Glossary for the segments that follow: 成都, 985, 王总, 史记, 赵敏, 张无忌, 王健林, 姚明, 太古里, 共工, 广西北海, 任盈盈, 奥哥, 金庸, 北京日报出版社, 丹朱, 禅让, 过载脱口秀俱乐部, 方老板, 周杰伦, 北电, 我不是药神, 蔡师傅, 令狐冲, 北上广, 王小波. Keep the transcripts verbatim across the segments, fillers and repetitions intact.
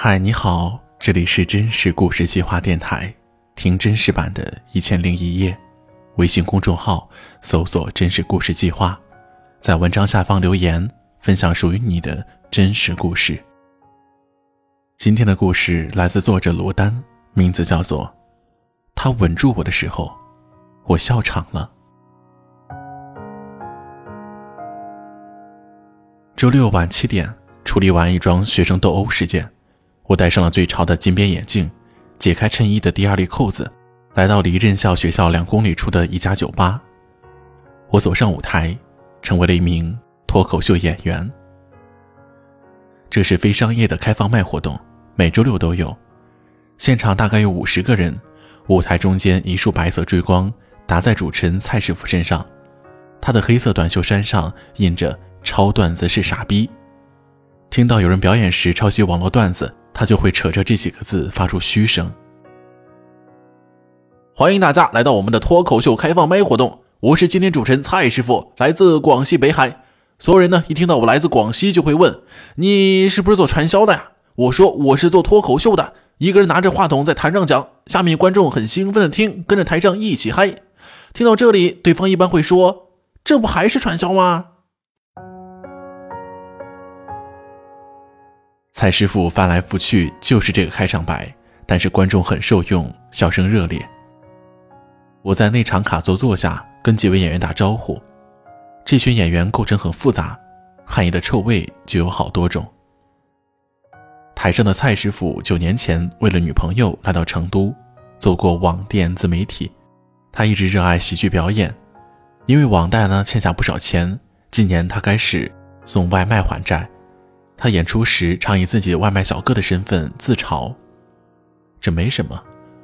嗨，你好，这里是真实故事计划电台，听真实版的一千零一夜，微信公众号搜索真实故事计划，在文章下方留言，分享属于你的真实故事。今天的故事来自作者罗丹，名字叫做他吻住我的时候，我笑场了。周六晚七点，处理完一桩学生斗殴事件，我戴上了最潮的金边眼镜，解开衬衣的第二粒扣子，来到离任校学校两公里处的一家酒吧。我走上舞台，成为了一名脱口秀演员。这是非商业的开放麦活动，每周六都有。现场大概有五十个人，舞台中间一束白色追光打在主持人蔡师傅身上，他的黑色短袖衫上印着抄段子是傻逼。听到有人表演时抄袭网络段子，他就会扯着这几个字发出嘘声。欢迎大家来到我们的脱口秀开放麦活动，我是今天主持人蔡师傅，来自广西北海。所有人呢一听到我来自广西就会问，你是不是做传销的呀？我说我是做脱口秀的，一个人拿着话筒在台上讲，下面观众很兴奋的听，跟着台上一起嗨。听到这里，对方一般会说，这不还是传销吗？蔡师傅翻来覆去就是这个开场白，但是观众很受用，笑声热烈。我在内场卡座坐下，跟几位演员打招呼。这群演员构成很复杂，汉译的臭味就有好多种。台上的蔡师傅九年前为了女朋友来到成都，做过网店自媒体。他一直热爱喜剧表演，因为网贷呢欠下不少钱，今年他开始送外卖还债。他演出时常以自己外卖小哥的身份自嘲，这没什么，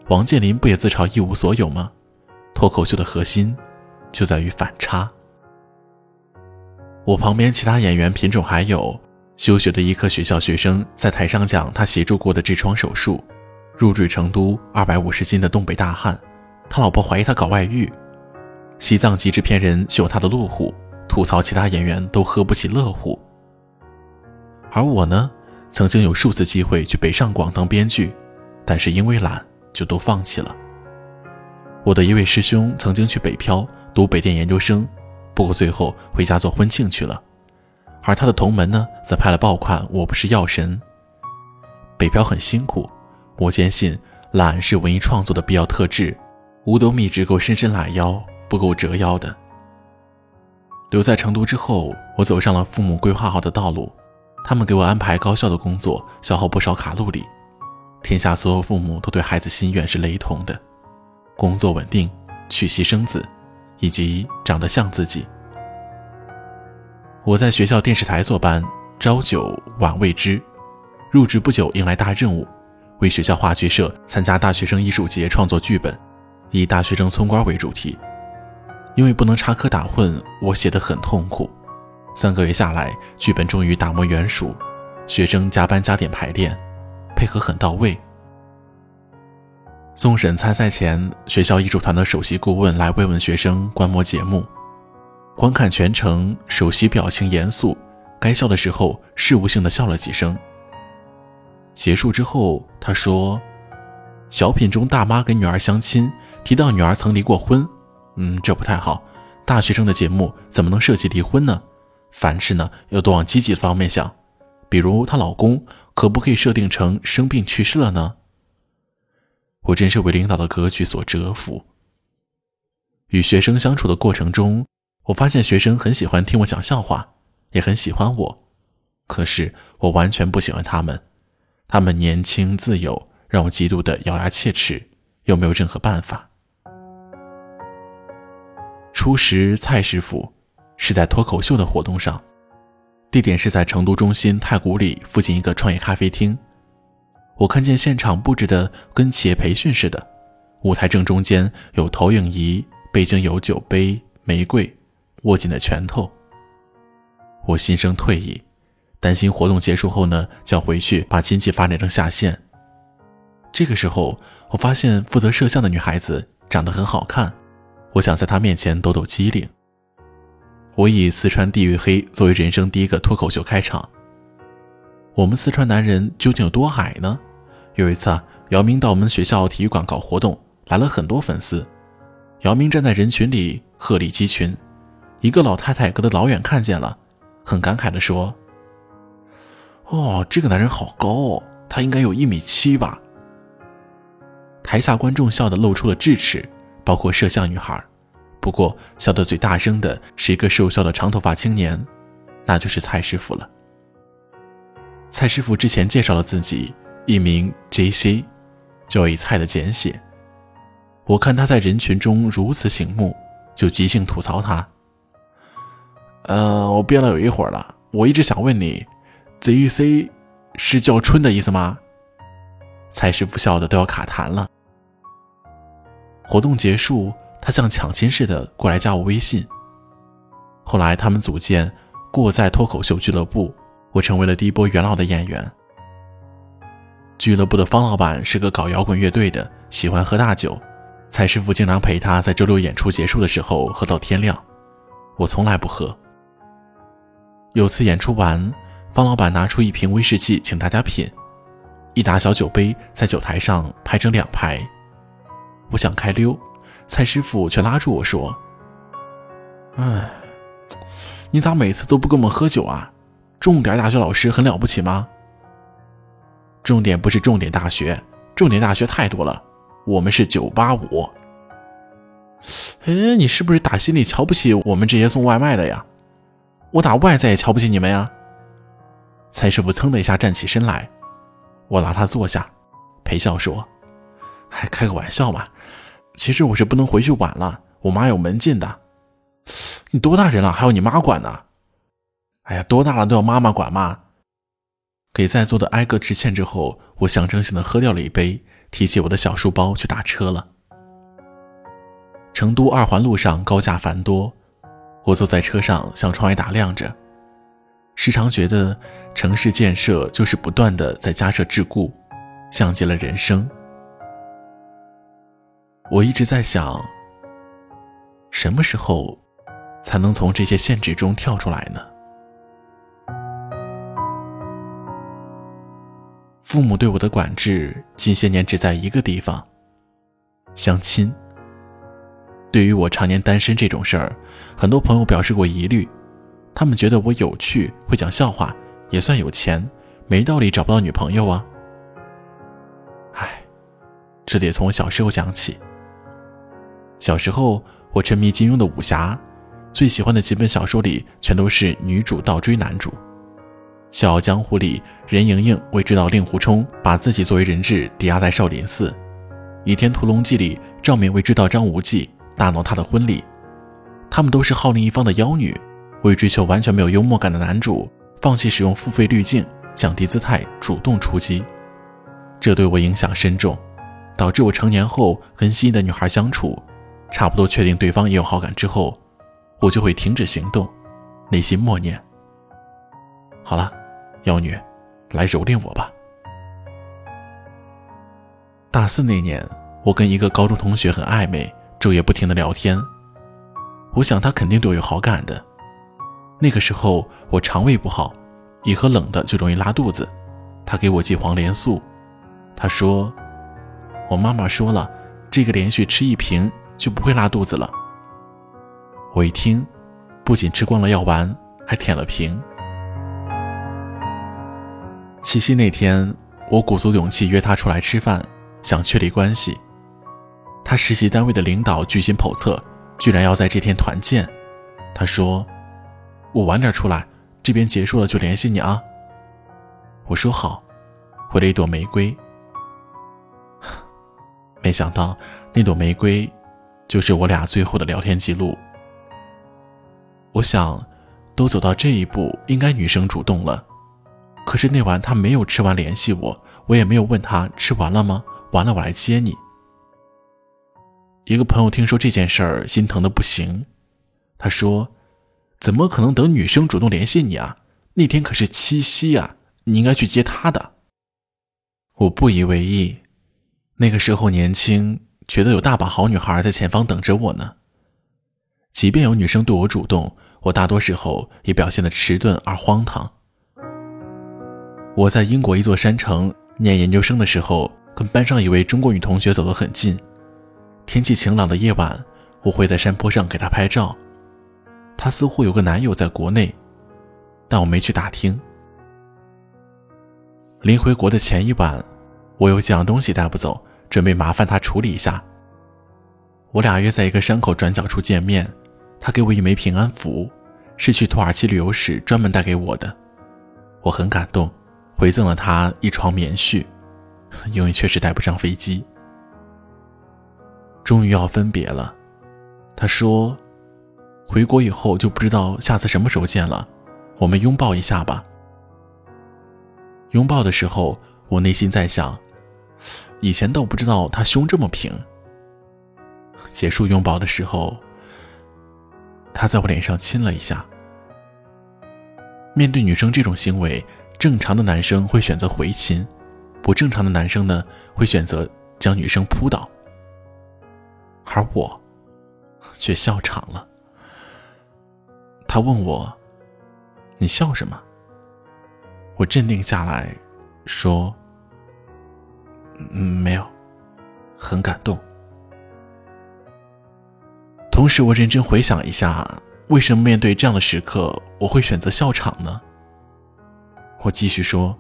王健林不也自嘲一无所有吗？脱口秀的核心就在于反差。我旁边其他演员品种还有休学的医科学校学生，在台上讲他协助过的痔疮手术，入赘成都二百五十斤的东北大汉，他老婆怀疑他搞外遇，西藏籍制片人秀他的路虎，吐槽其他演员都喝不起乐虎。而我呢，曾经有数次机会去北上广当编剧，但是因为懒就都放弃了。我的一位师兄曾经去北漂读北电研究生，不过最后回家做婚庆去了。而他的同门呢，则拍了爆款《我不是药神》。北漂很辛苦，我坚信懒是文艺创作的必要特质，五斗米只够伸伸懒腰，不够折腰的。留在成都之后，我走上了父母规划好的道路。他们给我安排高效的工作，消耗不少卡路里。天下所有父母都对孩子心愿是雷同的，工作稳定，娶妻生子，以及长得像自己。我在学校电视台做班，朝九晚未知。入职不久迎来大任务，为学校话剧社参加大学生艺术节创作剧本，以大学生村官为主题。因为不能插科打诨，我写得很痛苦。三个月下来，剧本终于打磨圆熟，学生加班加点排练，配合很到位。送审参赛前，学校艺术团的首席顾问来慰问学生，观摩节目。观看全程，首席表情严肃，该笑的时候事务性的笑了几声。结束之后，他说：“小品中大妈跟女儿相亲，提到女儿曾离过婚，嗯，这不太好。大学生的节目怎么能涉及离婚呢？”凡事呢，要多往积极的方面想，比如她老公可不可以设定成生病去世了呢？我真是为领导的格局所折服。与学生相处的过程中，我发现学生很喜欢听我讲笑话，也很喜欢我，可是我完全不喜欢他们。他们年轻自由，让我极度的咬牙切齿，又没有任何办法。初识蔡师傅是在脱口秀的活动上，地点是在成都中心太古里附近一个创业咖啡厅。我看见现场布置的跟企业培训似的，舞台正中间有投影仪，背景有酒杯、玫瑰、握紧的拳头。我心生退意，担心活动结束后呢，就要回去把亲戚发展成下线。这个时候，我发现负责摄像的女孩子长得很好看，我想在她面前抖抖机灵。我以四川地域黑作为人生第一个脱口秀开场。我们四川男人究竟有多矮呢？有一次啊，姚明到我们学校体育馆搞活动，来了很多粉丝。姚明站在人群里鹤立鸡群，一个老太太隔得老远看见了，很感慨地说：哦，这个男人好高哦，他应该有一米七吧。台下观众笑得露出了智齿，包括摄像女孩。不过笑得最大声的是一个瘦削的长头发青年，那就是蔡师傅了。蔡师傅之前介绍了自己，艺名 J C， 就以蔡的简写。我看他在人群中如此醒目，就即兴吐槽他：呃，我憋了有一会儿了，我一直想问你， Z U C 是叫春的意思吗？蔡师傅笑得都要卡痰了。活动结束，他像抢亲似的过来加我微信。后来他们组建过载脱口秀俱乐部，我成为了第一波元老的演员。俱乐部的方老板是个搞摇滚乐队的，喜欢喝大酒，蔡师傅经常陪他在周六演出结束的时候喝到天亮，我从来不喝。有次演出完，方老板拿出一瓶威士忌请大家品，一打小酒杯在酒台上排成两排。我想开溜，蔡师傅却拉住我说：哎，你咋每次都不跟我们喝酒啊？重点大学老师很了不起吗？重点不是重点大学，重点大学太多了，我们是九八五。哎，你是不是打心里瞧不起我们这些送外卖的呀？我打外在也瞧不起你们呀。蔡师傅噌的一下站起身来，我拉他坐下，陪笑说：还开个玩笑嘛，其实我是不能回去晚了，我妈有门禁的。你多大人了还有你妈管呢？哎呀，多大了都要妈妈管嘛。给在座的挨个致歉之后，我象征性的喝掉了一杯，提起我的小书包去打车了。成都二环路上高架繁多，我坐在车上向窗外打量着，时常觉得城市建设就是不断的在加设桎梏，像极了人生。我一直在想，什么时候才能从这些限制中跳出来呢？父母对我的管制近些年只在一个地方，相亲。对于我常年单身这种事儿，很多朋友表示过疑虑，他们觉得我有趣，会讲笑话，也算有钱，没道理找不到女朋友啊。唉，这得从我小时候讲起。小时候，我沉迷金庸的武侠，最喜欢的几本小说里全都是女主倒追男主。《笑傲江湖》里，任盈盈为追到令狐冲，把自己作为人质抵押在少林寺；《倚天屠龙记》里，赵敏为追到张无忌，大闹他的婚礼。他们都是号令一方的妖女，为追求完全没有幽默感的男主，放弃使用付费滤镜，降低姿态，主动出击。这对我影响深重，导致我成年后跟心仪的女孩相处，差不多确定对方也有好感之后，我就会停止行动，内心默念：好了，妖女，来蹂躏我吧。大四那年，我跟一个高中同学很暧昧，昼夜不停地聊天，我想他肯定对我有好感的。那个时候我肠胃不好，一喝冷的就容易拉肚子，他给我寄黄连素。他说：我妈妈说了，这个连续吃一瓶就不会拉肚子了。我一听，不仅吃光了药丸，还舔了瓶。七夕那天，我鼓足勇气约他出来吃饭，想确立关系。他实习单位的领导居心叵测，居然要在这天团建。他说：我晚点出来，这边结束了就联系你啊。我说好，回了一朵玫瑰。没想到那朵玫瑰就是我俩最后的聊天记录。我想都走到这一步，应该女生主动了。可是那晚她没有吃完联系我，我也没有问她吃完了吗，完了我来接你。一个朋友听说这件事儿，心疼得不行。他说：怎么可能等女生主动联系你啊？那天可是七夕啊，你应该去接她的。我不以为意，那个时候年轻，觉得有大把好女孩在前方等着我呢。即便有女生对我主动，我大多时候也表现得迟钝而荒唐。我在英国一座山城念研究生的时候，跟班上一位中国女同学走得很近。天气晴朗的夜晚，我会在山坡上给她拍照。她似乎有个男友在国内，但我没去打听。临回国的前一晚，我有几样东西带不走，准备麻烦她处理一下。我俩约在一个山口转角处见面，她给我一枚平安符，是去土耳其旅游时专门带给我的。我很感动，回赠了她一床棉絮，因为确实带不上飞机。终于要分别了，她说回国以后就不知道下次什么时候见了，我们拥抱一下吧。拥抱的时候，我内心在想，以前倒不知道她胸这么平。结束拥抱的时候，她在我脸上亲了一下。面对女生这种行为，正常的男生会选择回亲，不正常的男生呢，会选择将女生扑倒。而我却笑场了。她问我，你笑什么？我镇定下来说，没有，很感动。同时我认真回想一下，为什么面对这样的时刻我会选择笑场呢？我继续说，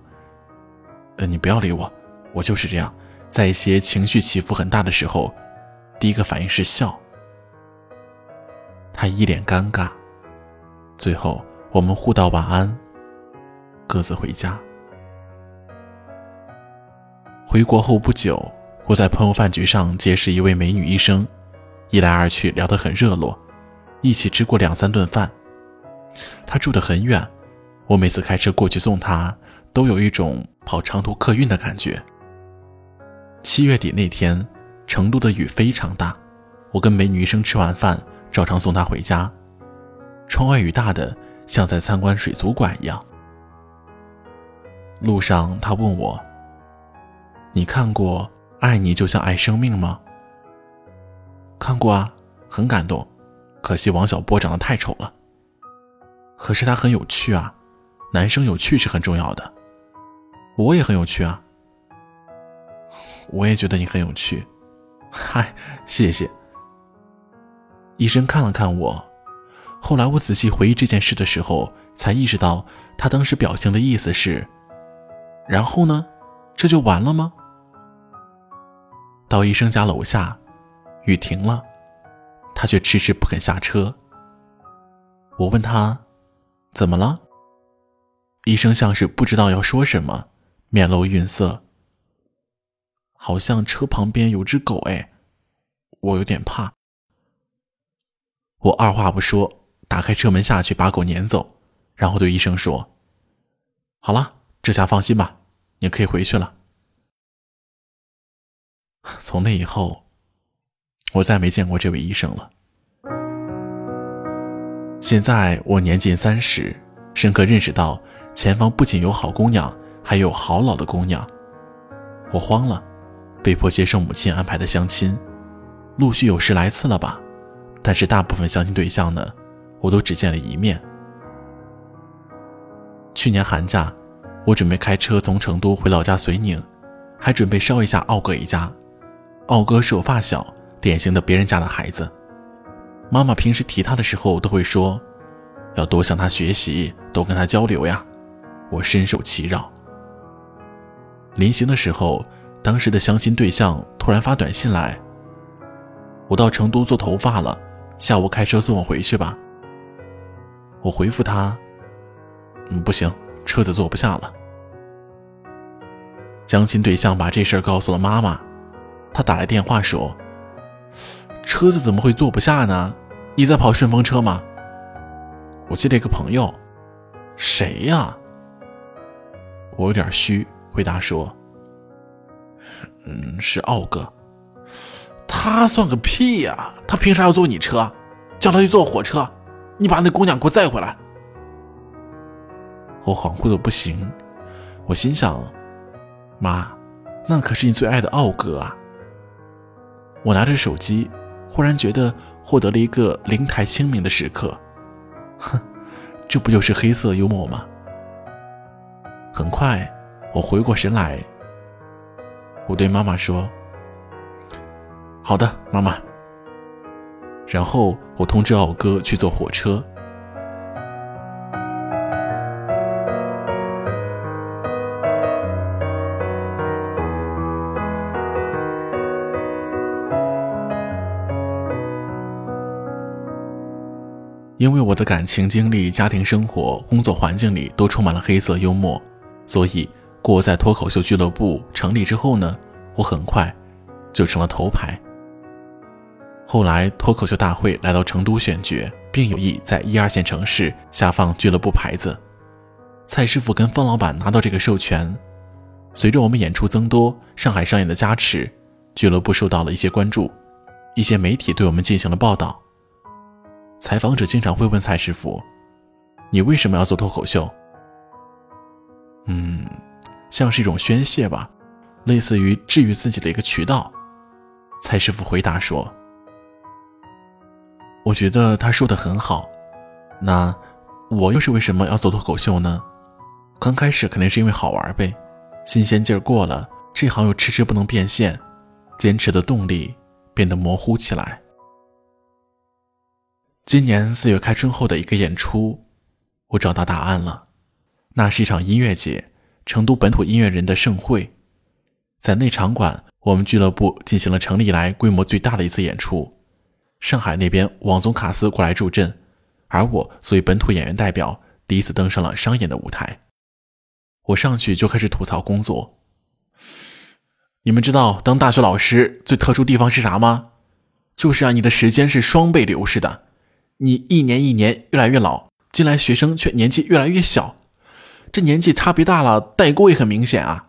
呃，你不要理我，我就是这样，在一些情绪起伏很大的时候，第一个反应是笑。他一脸尴尬，最后我们互道晚安，各自回家。回国后不久，我在朋友饭局上结识一位美女医生，一来二去聊得很热络，一起吃过两三顿饭。她住得很远，我每次开车过去送她，都有一种跑长途客运的感觉。七月底那天，成都的雨非常大，我跟美女医生吃完饭，照常送她回家。窗外雨大的像在参观水族馆一样。路上她问我，你看过爱你就像爱生命吗？看过啊，很感动，可惜王小波长得太丑了。可是他很有趣啊，男生有趣是很重要的。我也很有趣啊。我也觉得你很有趣。嗨，谢谢。医生看了看我，后来我仔细回忆这件事的时候，才意识到他当时表情的意思是，然后呢？这就完了吗？到医生家楼下，雨停了，他却迟迟不肯下车。我问他，怎么了？医生像是不知道要说什么，面露愠色。好像车旁边有只狗哎，我有点怕。我二话不说，打开车门下去把狗撵走，然后对医生说，好了，这下放心吧，你可以回去了。从那以后，我再没见过这位医生了。现在我年近三十，深刻认识到前方不仅有好姑娘，还有好老的姑娘。我慌了，被迫接受母亲安排的相亲，陆续有十来次了吧，但是大部分相亲对象呢，我都只见了一面。去年寒假，我准备开车从成都回老家遂宁，还准备捎一下奥哥一家。奥哥是我发小，典型的别人家的孩子。妈妈平时提他的时候都会说，要多向他学习，多跟他交流呀。我深受其扰。临行的时候，当时的相亲对象突然发短信来，我到成都做头发了，下午开车送我回去吧。我回复他，嗯，不行，车子坐不下了。相亲对象把这事儿告诉了妈妈，她打来电话说，车子怎么会坐不下呢？你在跑顺风车吗？我接了一个朋友，谁呀？我有点虚，回答说，嗯，是奥哥。他算个屁呀，他凭啥要坐你车？叫他去坐火车，你把那姑娘给我载回来。我恍惚的不行，我心想，妈，那可是你最爱的奥哥啊。我拿着手机，忽然觉得获得了一个灵台清明的时刻。哼，这不就是黑色幽默吗？很快我回过神来，我对妈妈说：“好的，妈妈。”然后我通知奥哥去坐火车。因为我的感情经历、家庭生活、工作环境里都充满了黑色幽默，所以过在脱口秀俱乐部成立之后呢，我很快就成了头牌。后来脱口秀大会来到成都选角，并有意在一二线城市下放俱乐部牌子。蔡师傅跟方老板拿到这个授权，随着我们演出增多，上海商演的加持，俱乐部受到了一些关注，一些媒体对我们进行了报道。采访者经常会问蔡师傅：“你为什么要做脱口秀？”嗯，像是一种宣泄吧，类似于治愈自己的一个渠道。蔡师傅回答说：“我觉得他说得很好。那我又是为什么要做脱口秀呢？刚开始肯定是因为好玩呗，新鲜劲儿过了，这行又迟迟不能变现，坚持的动力变得模糊起来。”今年四月开春后的一个演出，我找到答案了。那是一场音乐节，成都本土音乐人的盛会。在内场馆，我们俱乐部进行了成立以来规模最大的一次演出。上海那边王总卡斯过来助阵，而我作为本土演员代表，第一次登上了商演的舞台。我上去就开始吐槽工作。你们知道当大学老师最特殊地方是啥吗？就是啊，你的时间是双倍流逝的。你一年一年越来越老，进来学生却年纪越来越小，这年纪差别大了，代沟也很明显啊。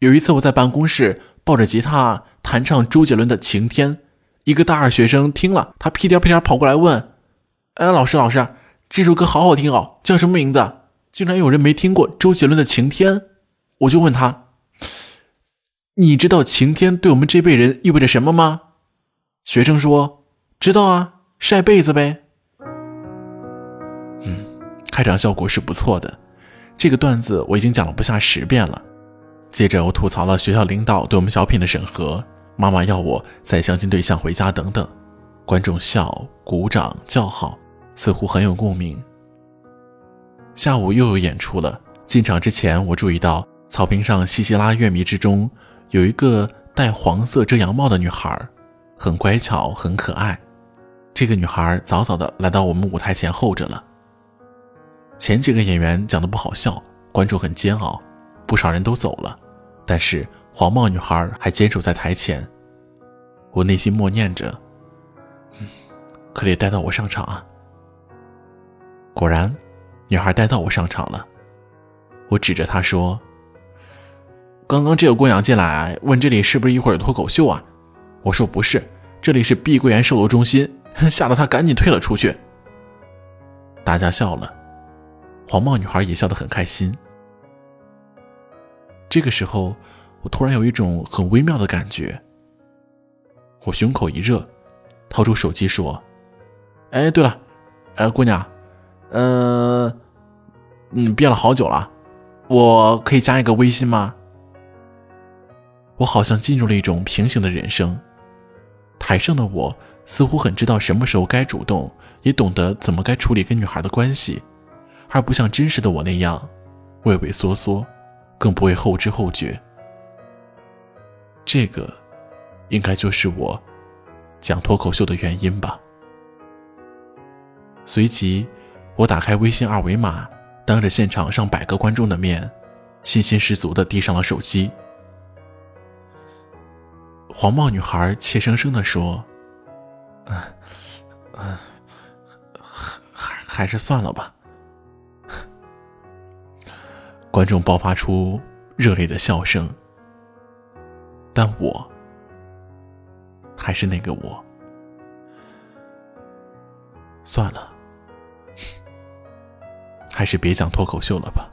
有一次我在办公室抱着吉他弹唱周杰伦的《晴天》，一个大二学生听了，他屁颠屁颠跑过来问：“哎，老师老师，这首歌好好听哦，叫什么名字？竟然有人没听过周杰伦的《晴天》。”我就问他：“你知道《晴天》对我们这辈人意味着什么吗？”学生说：“知道啊，晒被子呗。”开场效果是不错的，这个段子我已经讲了不下十遍了。接着我吐槽了学校领导对我们小品的审核，妈妈要我载相亲对象回家等等。观众笑、鼓掌、叫好，似乎很有共鸣。下午又有演出了，进场之前我注意到草坪上稀稀拉乐迷之中有一个戴黄色遮阳帽的女孩，很乖巧很可爱。这个女孩早早地来到我们舞台前候着了。前几个演员讲得不好笑，观众很煎熬，不少人都走了，但是黄帽女孩还坚守在台前。我内心默念着：“嗯，可得带到我上场啊。”果然，女孩带到我上场了。我指着她说：“刚刚这个姑娘进来问这里是不是一会儿有脱口秀啊？”我说：“不是，这里是碧桂园售楼中心。”吓得她赶紧退了出去。大家笑了。黄帽女孩也笑得很开心。这个时候，我突然有一种很微妙的感觉。我胸口一热，掏出手机说：“哎，对了，哎，姑娘，呃，嗯，憋了好久了，我可以加一个微信吗？”我好像进入了一种平行的人生。台上的我似乎很知道什么时候该主动，也懂得怎么该处理跟女孩的关系。而不像真实的我那样畏畏缩缩，更不会后知后觉。这个应该就是我讲脱口秀的原因吧。随即我打开微信二维码，当着现场上百个观众的面，信心十足地递上了手机。黄帽女孩怯生生地说：“啊啊，还还是算了吧。”观众爆发出热烈的笑声，但我还是那个我。算了，还是别讲脱口秀了吧。